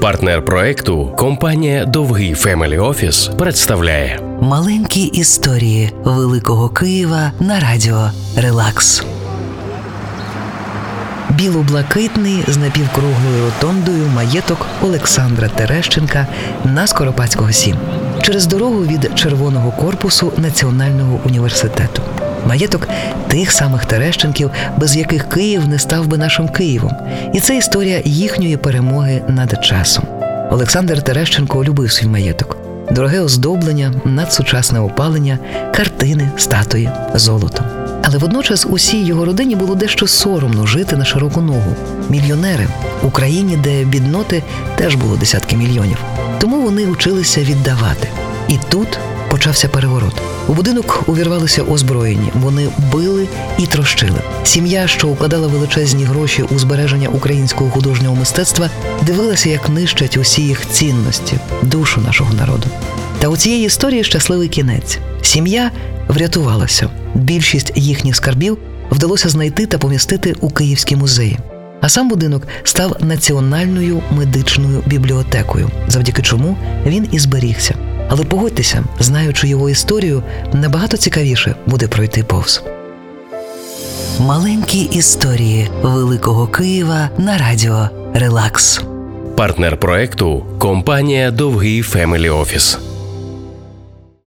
Партнер проекту компанія «Довгий Family Office» представляє маленькі історії великого Києва на радіо «Релакс». Біло-блакитний з напівкруглою ротондою маєток Олександра Терещенка на Скоропадського 7, через дорогу від червоного корпусу Національного університету. Маєток тих самих Терещенків, без яких Київ не став би нашим Києвом. І це історія їхньої перемоги над часом. Олександр Терещенко любив свій маєток. Дороге оздоблення, надсучасне опалення, картини, статуї, золото. Але водночас усій його родині було дещо соромно жити на широку ногу. Мільйонери в Україні, де бідноти теж було десятки мільйонів. Тому вони вчилися віддавати. І тут почався переворот. У будинок увірвалися озброєні. Вони били і трощили. Сім'я, що укладала величезні гроші у збереження українського художнього мистецтва, дивилася, як нищать усі їх цінності, душу нашого народу. Та у цієї історії щасливий кінець. Сім'я врятувалася. Більшість їхніх скарбів вдалося знайти та помістити у Київські музеї. А сам будинок став Національною медичною бібліотекою, завдяки чому він і зберігся. Але погодьтеся, знаючи його історію, набагато цікавіше буде пройти повз. Маленькі історії великого Києва на радіо «Релакс». Партнер проекту – компанія «Довгий Family Office».